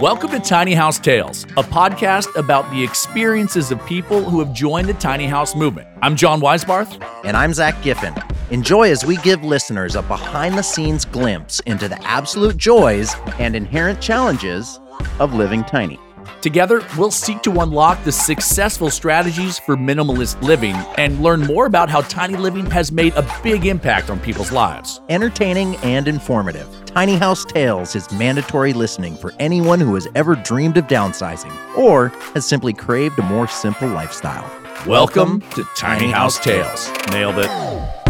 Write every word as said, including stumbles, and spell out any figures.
Welcome to Tiny House Tales, a podcast about the experiences of people who have joined the tiny house movement. I'm John Weisbarth. And I'm Zack Giffin. Enjoy as we give listeners a behind-the-scenes glimpse into the absolute joys and inherent challenges of living tiny. Together, we'll seek to unlock the successful strategies for minimalist living and learn more about how tiny living has made a big impact on people's lives. Entertaining and informative, Tiny House Tales is mandatory listening for anyone who has ever dreamed of downsizing or has simply craved a more simple lifestyle. Welcome, Welcome to Tiny House Tales. Nailed it.